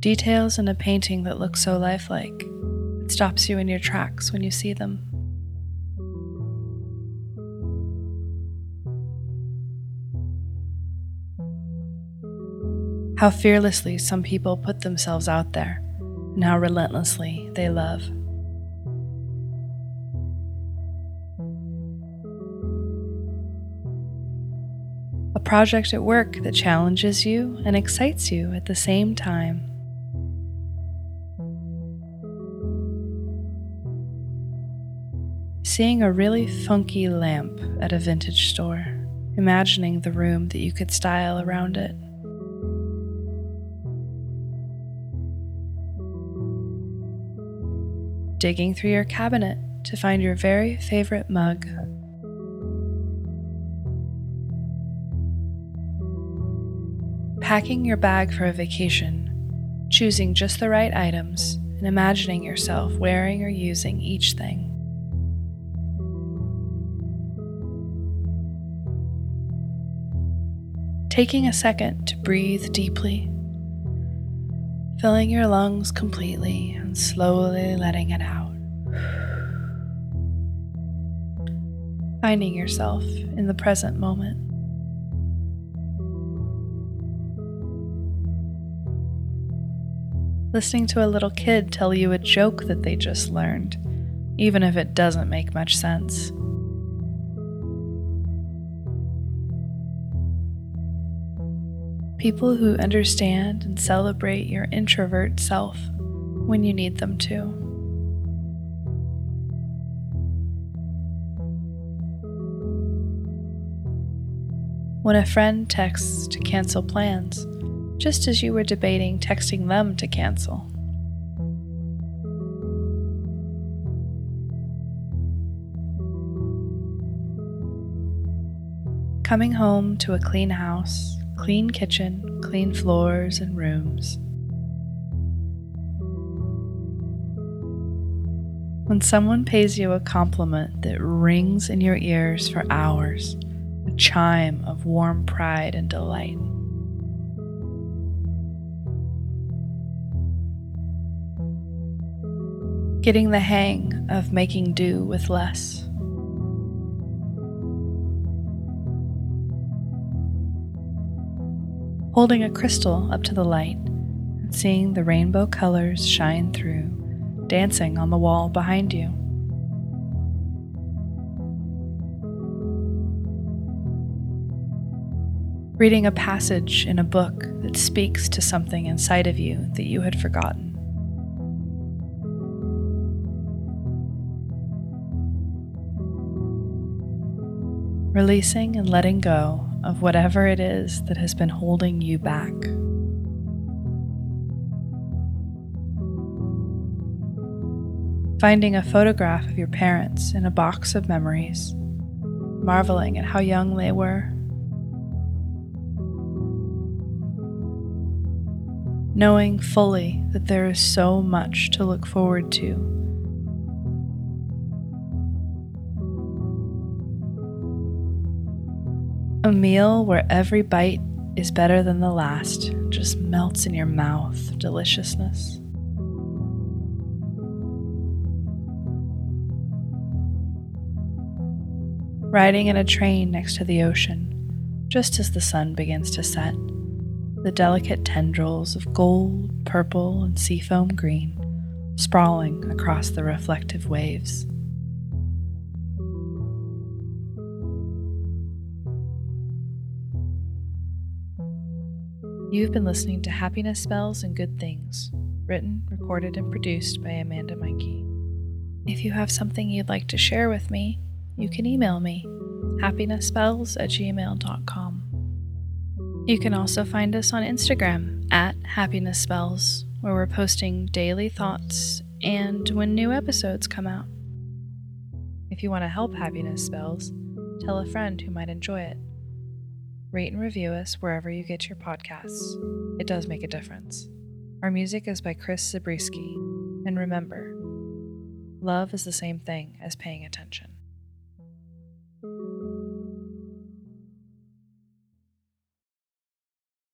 Details in a painting that look so lifelike, it stops you in your tracks when you see them. How fearlessly some people put themselves out there, and how relentlessly they love. A project at work that challenges you and excites you at the same time. Seeing a really funky lamp at a vintage store, imagining the room that you could style around it. Digging through your cabinet to find your very favorite mug. Packing your bag for a vacation, choosing just the right items, and imagining yourself wearing or using each thing. Taking a second to breathe deeply, filling your lungs completely and slowly letting it out. Finding yourself in the present moment. Listening to a little kid tell you a joke that they just learned, even if it doesn't make much sense. People who understand and celebrate your introvert self when you need them to. When a friend texts to cancel plans, just as you were debating texting them to cancel. Coming home to a clean house, clean kitchen, clean floors and rooms. When someone pays you a compliment that rings in your ears for hours, a chime of warm pride and delight. Getting the hang of making do with less. Holding a crystal up to the light and seeing the rainbow colors shine through, dancing on the wall behind you. Reading a passage in a book that speaks to something inside of you that you had forgotten. Releasing and letting go of whatever it is that has been holding you back. Finding a photograph of your parents in a box of memories, marveling at how young they were. Knowing fully that there is so much to look forward to. A meal where every bite is better than the last, just melts in your mouth, deliciousness. Riding in a train next to the ocean, just as the sun begins to set, the delicate tendrils of gold, purple, and seafoam green sprawling across the reflective waves. You've been listening to Happiness Spells and Good Things, written, recorded, and produced by Amanda Meyncke. If you have something you'd like to share with me, you can email me, happinessspells@gmail.com. You can also find us on Instagram at Happiness Spells, where we're posting daily thoughts and when new episodes come out. If you want to help Happiness Spells, tell a friend who might enjoy it. Rate and review us wherever you get your podcasts. It does make a difference. Our music is by Chris Zabriskie. And remember, love is the same thing as paying attention.